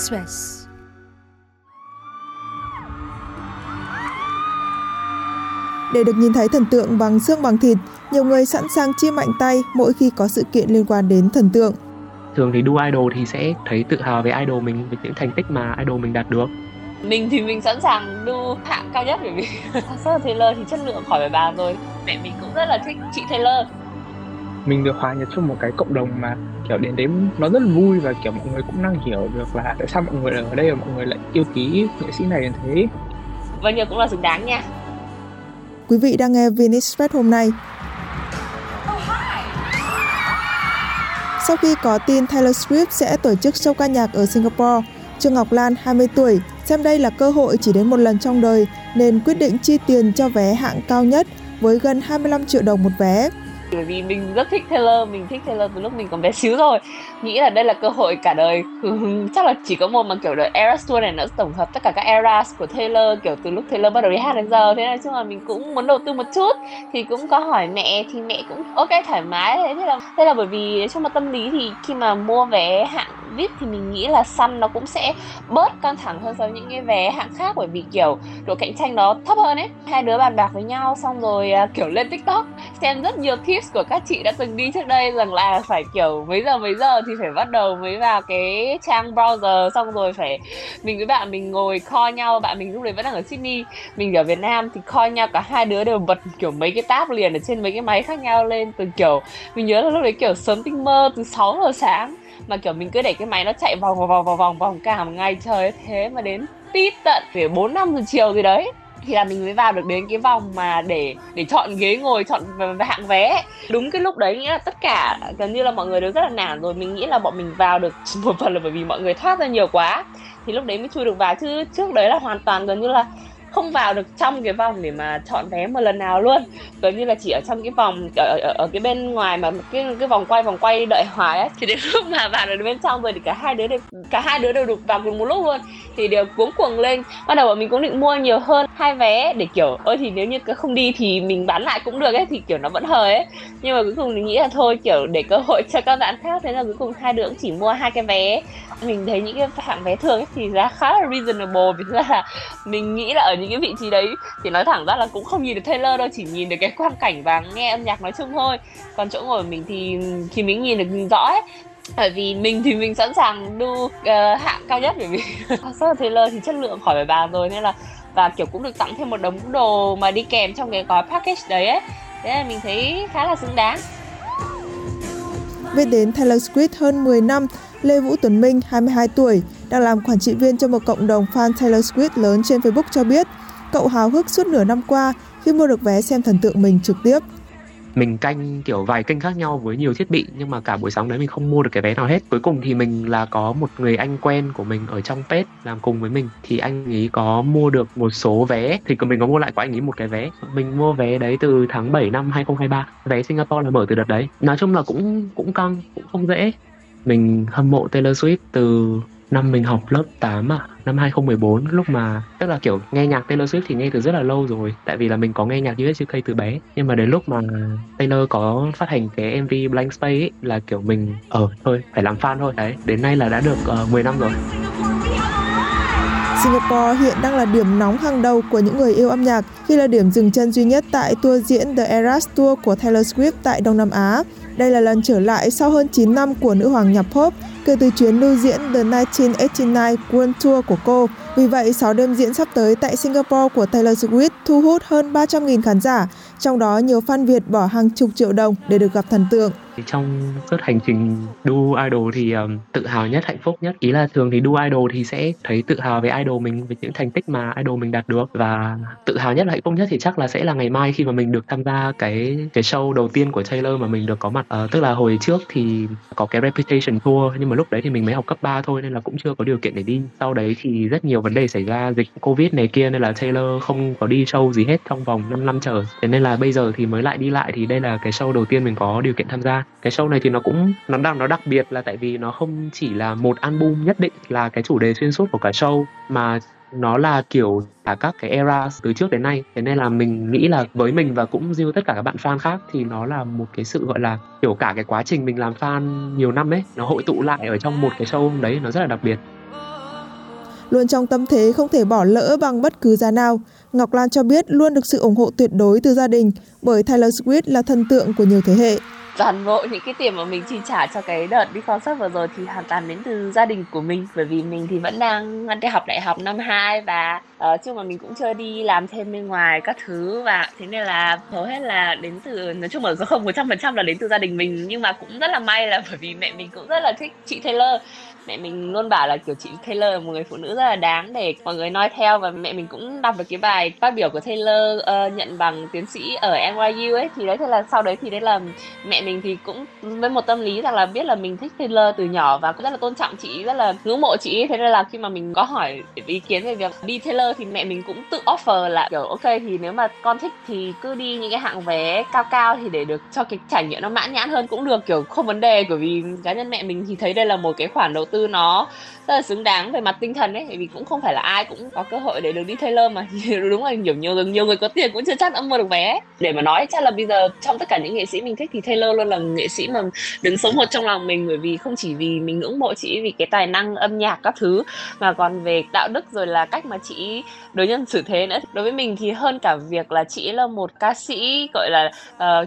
Express. Để được nhìn thấy thần tượng bằng xương bằng thịt, nhiều người sẵn sàng chia mạnh tay mỗi khi có sự kiện liên quan đến thần tượng. Thường thì đu idol thì sẽ thấy tự hào về idol mình, về những thành tích mà idol mình đạt được. Mình thì mình sẵn sàng đu hạng cao nhất bởi vì concert Taylor thì chất lượng khỏi phải bàn rồi. Mẹ mình cũng rất là thích chị Taylor. Mình được hòa nhập trong một cái cộng đồng mà kiểu đến đấy nó rất vui và kiểu mọi người cũng đang hiểu được là tại sao mọi người ở đây và mọi người lại yêu quý nghệ sĩ này đến thế. Và nhiều cũng là xứng đáng nha. Quý vị đang nghe VN Express hôm nay. Sau khi có tin Taylor Swift sẽ tổ chức show ca nhạc ở Singapore, Trương Ngọc Lan, 20 tuổi, xem đây là cơ hội chỉ đến một lần trong đời nên quyết định chi tiền cho vé hạng cao nhất với gần 25 triệu đồng một vé. Bởi vì mình rất thích Taylor, từ lúc mình còn bé xíu rồi. Nghĩ là đây là cơ hội cả đời. Chắc là chỉ có một mà kiểu The Eras Tour này nó tổng hợp tất cả các eras của Taylor, kiểu từ lúc Taylor bắt đầu đi hát đến giờ. Thế nên là mình cũng muốn đầu tư một chút. Thì cũng có hỏi mẹ, thì mẹ cũng ok, thoải mái. Thế là bởi vì trong mặt tâm lý thì khi mà mua vé hạng VIP thì mình nghĩ là săn nó cũng sẽ bớt căng thẳng hơn so với những cái vé hạng khác, bởi vì kiểu độ cạnh tranh nó thấp hơn ấy. Hai đứa bàn bạc với nhau xong rồi kiểu lên TikTok xem rất nhiều tips của các chị đã từng đi trước đây, rằng là phải kiểu mấy giờ thì phải bắt đầu mới vào cái trang browser, xong rồi phải mình với bạn mình ngồi call nhau. Bạn mình lúc đấy vẫn đang ở Sydney, mình ở Việt Nam, thì call nhau cả hai đứa đều bật kiểu mấy cái tab liền ở trên mấy cái máy khác nhau lên, từ kiểu mình nhớ là lúc đấy kiểu sớm tinh mơ từ 6 giờ sáng mà kiểu mình cứ để cái máy nó chạy vòng cả một ngày trời, thế mà đến tít tận phải 4-5 giờ chiều gì đấy thì là mình mới vào được đến cái vòng mà để chọn ghế ngồi, chọn hạng vé. Đúng cái lúc đấy nghĩa là tất cả gần như là mọi người đều rất là nản rồi. Mình nghĩ là bọn mình vào được một phần là bởi vì mọi người thoát ra nhiều quá thì lúc đấy mới chui được vào, chứ trước đấy là hoàn toàn gần như là không vào được trong cái vòng để mà chọn vé một lần nào luôn. Gần như là chỉ ở trong cái vòng ở cái bên ngoài mà cái vòng quay đợi hoài ấy, thì đến lúc mà vào được bên trong rồi thì cả hai đứa đều được vào cùng một lúc luôn, thì đều cuống cuồng lên. Bắt đầu bọn mình cũng định mua nhiều hơn hai vé để kiểu ơi thì nếu như không đi thì mình bán lại cũng được ấy, thì kiểu nó vẫn hời ấy. Nhưng mà cuối cùng mình nghĩ là thôi kiểu để cơ hội cho các bạn khác, thế là cuối cùng hai đứa cũng chỉ mua hai cái vé. Mình thấy những cái hạng vé thường ấy thì giá khá là reasonable, vì là mình nghĩ là ở những cái vị trí đấy thì nói thẳng ra là cũng không nhìn được Taylor đâu, chỉ nhìn được cái quang cảnh và nghe âm nhạc nói chung thôi. Còn chỗ ngồi của mình thì mình nhìn được rõ ấy. Bởi vì mình thì mình sẵn sàng đu hạng cao nhất, bởi vì concert Taylor thì chất lượng khỏi phải bàn rồi, nên là và kiểu cũng được tặng thêm một đống đồ mà đi kèm trong cái gói package đấy ấy. Thế là mình thấy khá là xứng đáng. Biết đến Taylor Swift hơn 10 năm, Lê Vũ Tuấn Minh, 22 tuổi, đang làm quản trị viên cho một cộng đồng fan Taylor Swift lớn trên Facebook cho biết, cậu háo hức suốt nửa năm qua khi mua được vé xem thần tượng mình trực tiếp. Mình canh kiểu vài kênh khác nhau với nhiều thiết bị, nhưng mà cả buổi sáng đấy mình không mua được cái vé nào hết. Cuối cùng thì mình là có một người anh quen của mình ở trong page làm cùng với mình, thì anh ấy có mua được một số vé, thì mình có mua lại của anh ấy một cái vé. Mình mua vé đấy từ tháng 7 năm 2023, vé Singapore là mở từ đợt đấy. Nói chung là cũng căng, cũng không dễ. Mình hâm mộ Taylor Swift từ năm mình học lớp 8 năm 2014, lúc mà tức là kiểu nghe nhạc Taylor Swift thì nghe từ rất là lâu rồi, tại vì là mình có nghe nhạc USUK từ bé. Nhưng mà đến lúc mà Taylor có phát hành cái MV Blank Space ấy, là kiểu mình thôi phải làm fan thôi đấy. Đến nay là đã được 10 năm rồi. Singapore hiện đang là điểm nóng hàng đầu của những người yêu âm nhạc khi là điểm dừng chân duy nhất tại tour diễn The Eras Tour của Taylor Swift tại Đông Nam Á. Đây là lần trở lại sau hơn 9 năm của nữ hoàng nhạc pop kể từ chuyến lưu diễn The 1989 World Tour của cô. Vì vậy, 6 đêm diễn sắp tới tại Singapore của Taylor Swift thu hút hơn 300.000 khán giả, trong đó nhiều fan Việt bỏ hàng chục triệu đồng để được gặp thần tượng. Trong suốt hành trình đu idol thì tự hào nhất, hạnh phúc nhất. Ý là thường thì đu idol thì sẽ thấy tự hào về idol mình, về những thành tích mà idol mình đạt được. Và tự hào nhất, hạnh phúc nhất thì chắc là sẽ là ngày mai khi mà mình được tham gia cái show đầu tiên của Taylor mà mình được có mặt. Tức là hồi trước thì có cái Reputation Tour, nhưng mà lúc đấy thì mình mới học cấp 3 thôi nên là cũng chưa có điều kiện để đi. Sau đấy thì rất nhiều vấn đề xảy ra, dịch Covid này kia, nên là Taylor không có đi show gì hết trong vòng 5 năm trở. Thế nên là bây giờ thì mới lại đi lại, thì đây là cái show đầu tiên mình có điều kiện tham gia. Cái show này thì nó đặc biệt là tại vì nó không chỉ là một album nhất định là cái chủ đề xuyên suốt của cả show, mà nó là kiểu cả các cái era từ trước đến nay. Thế nên là mình nghĩ là với mình và cũng riêng tất cả các bạn fan khác thì nó là một cái sự gọi là kiểu cả cái quá trình mình làm fan nhiều năm ấy, nó hội tụ lại ở trong một cái show đấy, nó rất là đặc biệt. Luôn trong tâm thế không thể bỏ lỡ bằng bất cứ giá nào, Ngọc Lan cho biết luôn được sự ủng hộ tuyệt đối từ gia đình bởi Taylor Swift là thần tượng của nhiều thế hệ. Toàn bộ những cái tiền mà mình chi trả cho cái đợt đi concert vừa rồi thì hoàn toàn đến từ gia đình của mình, bởi vì mình thì vẫn đang học đại học năm 2 và chung mà mình cũng chưa đi làm thêm bên ngoài các thứ, và thế nên là hầu hết là đến từ, nói chung là không 100% là đến từ gia đình mình, nhưng mà cũng rất là may là bởi vì mẹ mình cũng rất là thích chị Taylor. Mẹ mình luôn bảo là kiểu chị Taylor là một người phụ nữ rất là đáng để mọi người noi theo, và mẹ mình cũng đọc được cái bài phát biểu của Taylor nhận bằng tiến sĩ ở NYU ấy, thì đấy, thế là sau đấy thì đấy là mẹ mình thì cũng với một tâm lý rằng là biết là mình thích Taylor từ nhỏ và cũng rất là tôn trọng chị, rất là ngưỡng mộ chị ấy. Thế nên là khi mà mình có hỏi ý kiến về việc đi Taylor thì mẹ mình cũng tự offer là kiểu ok thì nếu mà con thích thì cứ đi những cái hạng vé cao cao thì để được cho cái trải nghiệm nó mãn nhãn hơn cũng được, kiểu không vấn đề, bởi vì cá nhân mẹ mình thì thấy đây là một cái khoản đầu tư nó rất là xứng đáng về mặt tinh thần ấy, vì cũng không phải là ai cũng có cơ hội để được đi Taylor mà. Đúng là nhiều người có tiền cũng chưa chắc đã mua được vé. Để mà nói chắc là bây giờ trong tất cả những nghệ sĩ mình thích thì Taylor luôn là nghệ sĩ mà đứng số 1 trong lòng mình, bởi vì không chỉ vì mình ngưỡng mộ chị vì cái tài năng âm nhạc các thứ mà còn về đạo đức rồi là cách mà chị đối nhân xử thế nữa. Đối với mình thì hơn cả việc là chị là một ca sĩ gọi là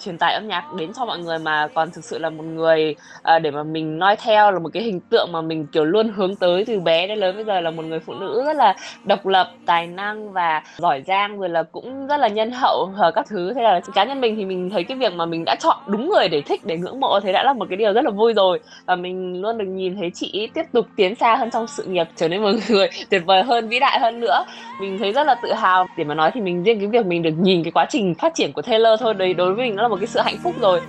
truyền tải âm nhạc đến cho mọi người, mà còn thực sự là một người để mà mình noi theo, là một cái hình tượng mà mình kiểu luôn hướng tới từ bé đến lớn bây giờ, là một người phụ nữ rất là độc lập, tài năng và giỏi giang, rồi là cũng rất là nhân hậu hờ các thứ. Thế là cá nhân mình thì mình thấy cái việc mà mình đã chọn đúng người để thích, để ngưỡng mộ thế đã là một cái điều rất là vui rồi, và mình luôn được nhìn thấy chị tiếp tục tiến xa hơn trong sự nghiệp, trở nên một người tuyệt vời hơn, vĩ đại hơn nữa. Mình thấy rất là tự hào. Để mà nói thì mình riêng cái việc mình được nhìn cái quá trình phát triển của Taylor thôi, đấy đối với mình nó là một cái sự hạnh phúc rồi.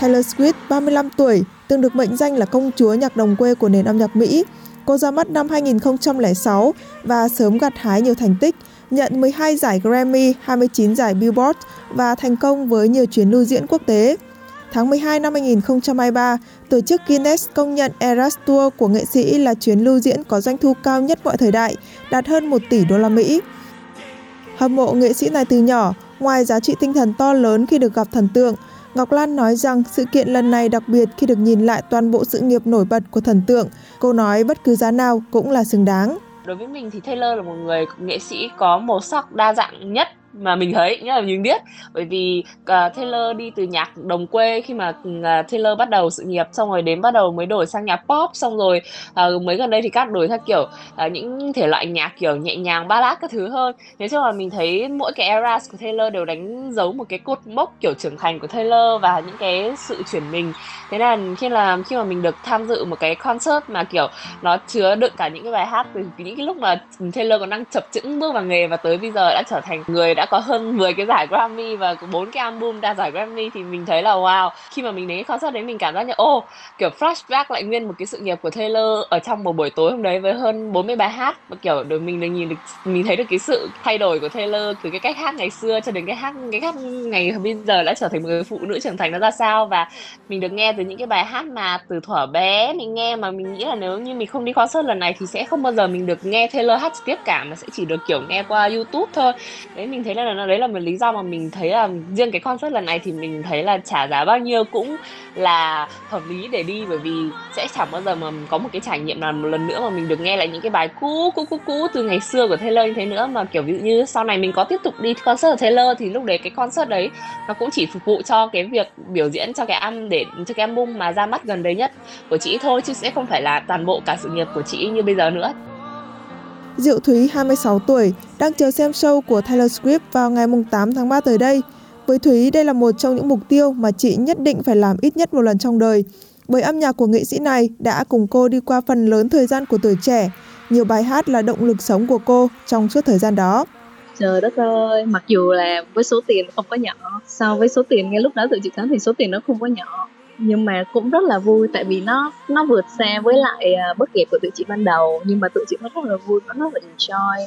Taylor Swift, 35 tuổi, từng được mệnh danh là công chúa nhạc đồng quê của nền âm nhạc Mỹ. Cô ra mắt năm 2006 và sớm gặt hái nhiều thành tích, nhận 12 giải Grammy, 29 giải Billboard và thành công với nhiều chuyến lưu diễn quốc tế. Tháng 12 năm 2023, tổ chức Guinness công nhận Eras Tour của nghệ sĩ là chuyến lưu diễn có doanh thu cao nhất mọi thời đại, đạt hơn 1 tỷ đô la Mỹ. Hâm mộ nghệ sĩ này từ nhỏ, ngoài giá trị tinh thần to lớn khi được gặp thần tượng, Ngọc Lan nói rằng sự kiện lần này đặc biệt khi được nhìn lại toàn bộ sự nghiệp nổi bật của thần tượng. Cô nói bất cứ giá nào cũng là xứng đáng. Đối với mình thì Taylor là một người nghệ sĩ có màu sắc đa dạng nhất mà mình thấy, nghĩa là mình biết, bởi vì Taylor đi từ nhạc đồng quê khi mà Taylor bắt đầu sự nghiệp, xong rồi đến bắt đầu mới đổi sang nhạc pop, xong rồi mới gần đây thì các đổi theo kiểu những thể loại nhạc kiểu nhẹ nhàng ballad các thứ hơn. Thế chứ mà mình thấy mỗi cái eras của Taylor đều đánh dấu một cái cột mốc kiểu trưởng thành của Taylor và những cái sự chuyển mình. Thế là khi mà mình được tham dự một cái concert mà kiểu nó chứa đựng cả những cái bài hát từ những cái lúc mà Taylor còn đang chập chững bước vào nghề và tới bây giờ đã trở thành người đã có hơn 10 cái giải Grammy và 4 cái album đạt giải Grammy, thì mình thấy là wow. Khi mà mình đến cái concert đấy mình cảm giác như kiểu flashback lại nguyên một cái sự nghiệp của Taylor ở trong một buổi tối hôm đấy với hơn 40 bài hát, và kiểu mình thấy được cái sự thay đổi của Taylor từ cái cách hát ngày xưa cho đến cái hát ngày bây giờ đã trở thành một người phụ nữ trưởng thành nó ra sao. Và mình được nghe từ những cái bài hát mà từ thuở bé mình nghe mà mình nghĩ là nếu như mình không đi concert lần này thì sẽ không bao giờ mình được nghe Taylor hát trực tiếp cả, mà sẽ chỉ được kiểu nghe qua YouTube thôi. Đấy, mình thấy là đấy là một lý do mà mình thấy là riêng cái concert lần này thì mình thấy là trả giá bao nhiêu cũng là hợp lý để đi, bởi vì sẽ chẳng bao giờ mà có một cái trải nghiệm nào một lần nữa mà mình được nghe lại những cái bài cũ từ ngày xưa của Taylor như thế nữa, mà kiểu ví dụ như sau này mình có tiếp tục đi concert của Taylor thì lúc đấy cái concert đấy nó cũng chỉ phục vụ cho cái việc biểu diễn cho cái album mà ra mắt gần đây nhất của chị thôi, chứ sẽ không phải là toàn bộ cả sự nghiệp của chị như bây giờ nữa. Diệu Thúy, 26 tuổi, đang chờ xem show của Taylor Swift vào ngày 8 tháng 3 tới đây. Với Thúy, đây là một trong những mục tiêu mà chị nhất định phải làm ít nhất một lần trong đời, bởi âm nhạc của nghệ sĩ này đã cùng cô đi qua phần lớn thời gian của tuổi trẻ. Nhiều bài hát là động lực sống của cô trong suốt thời gian đó. Trời đất ơi, mặc dù là với số tiền không có nhỏ, so với số tiền ngay lúc đó tụi chị thắng thì số tiền nó không có nhỏ, nhưng mà cũng rất là vui, tại vì nó vượt xa với lại bất kỳ của tụi chị ban đầu, nhưng mà tụi chị vẫn rất là vui, vẫn rất là enjoy.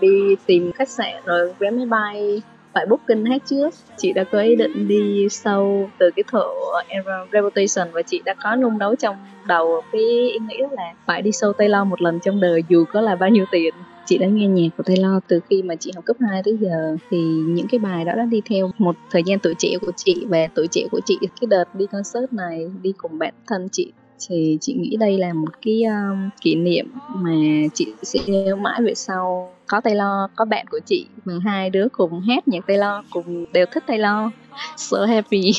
Đi tìm khách sạn rồi vé máy bay phải booking hết trước. Chị đã có ý định đi sâu từ cái thợ Reputation và chị đã có nung nấu trong đầu cái ý nghĩ là phải đi sâu Taylor một lần trong đời dù có là bao nhiêu tiền. Chị đã nghe nhạc của Taylor từ khi mà chị học cấp 2 tới giờ, thì những cái bài đó đã đi theo một thời gian tuổi trẻ của chị, và tuổi trẻ của chị cái đợt đi concert này đi cùng bản thân chị Thì chị nghĩ đây là một cái kỷ niệm mà chị sẽ nhớ mãi về sau. Có Taylor, có bạn của chị mà hai đứa cùng hát nhạc Taylor, cùng đều thích Taylor. So happy.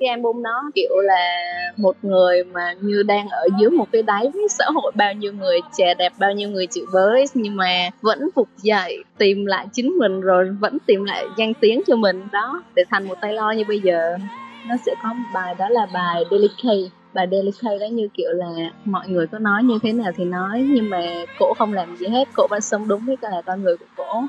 Cái album đó kiểu là một người mà như đang ở dưới một cái đáy xã hội, bao nhiêu người chà đạp, bao nhiêu người chửi bới, nhưng mà vẫn vực dậy, tìm lại chính mình, rồi vẫn tìm lại danh tiếng cho mình đó, để thành một Taylor như bây giờ. Nó sẽ có một bài đó là bài Delicate. Bài Delicate đó như kiểu là mọi người có nói như thế nào thì nói, nhưng mà cổ không làm gì hết, cổ vẫn sống đúng với cả là con người của cổ,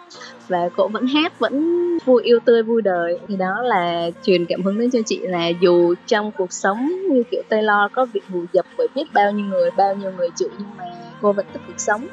và cổ vẫn hát, vẫn vui, yêu tươi, vui đời. Thì đó là truyền cảm hứng đến cho chị là dù trong cuộc sống như kiểu Taylor có việc hù dập bởi biết bao nhiêu người chịu, nhưng mà cô vẫn tích cực sống.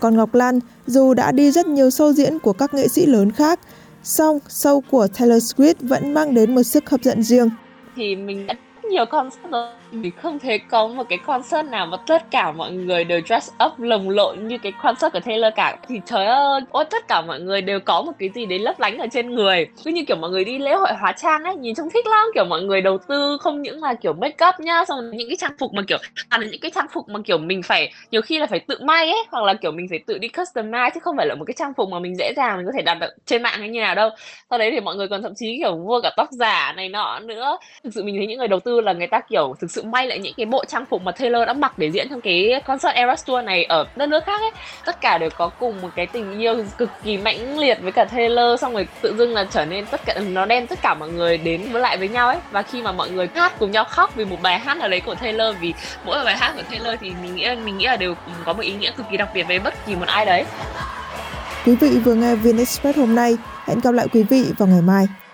Còn Ngọc Lan, dù đã đi rất nhiều show diễn của các nghệ sĩ lớn khác, song show của Taylor Swift vẫn mang đến một sức hấp dẫn riêng. Thì mình đã nhiều concert rồi, mình không thấy có một cái concert nào mà tất cả mọi người đều dress up lồng lộn như cái concert của Taylor cả. Thì trời ơi, tất cả mọi người đều có một cái gì đấy lấp lánh ở trên người, cứ như kiểu mọi người đi lễ hội hóa trang ấy, nhìn trông thích lắm. Kiểu mọi người đầu tư không những là kiểu make up nhá, xong những cái trang phục mà kiểu những cái trang phục mà kiểu mình phải nhiều khi là phải tự may ấy, hoặc là kiểu mình phải tự đi customize, chứ không phải là một cái trang phục mà mình dễ dàng mình có thể đặt trên mạng hay như nào đâu. Sau đấy thì mọi người còn thậm chí kiểu mua cả tóc giả này nọ nữa. Thực sự mình thấy những người đầu tư là người ta kiểu thực sự may lại những cái bộ trang phục mà Taylor đã mặc để diễn trong cái concert Eras Tour này ở đất nước khác ấy. Tất cả đều có cùng một cái tình yêu cực kỳ mãnh liệt với cả Taylor, xong rồi tự dưng là trở nên tất cả nó đem tất cả mọi người đến với lại với nhau ấy. Và khi mà mọi người hát cùng nhau khóc vì một bài hát nào đấy của Taylor, vì mỗi bài hát của Taylor thì mình nghĩ là đều có một ý nghĩa cực kỳ đặc biệt với bất kỳ một ai đấy. Quý vị vừa nghe VN Express hôm nay, hẹn gặp lại quý vị vào ngày mai.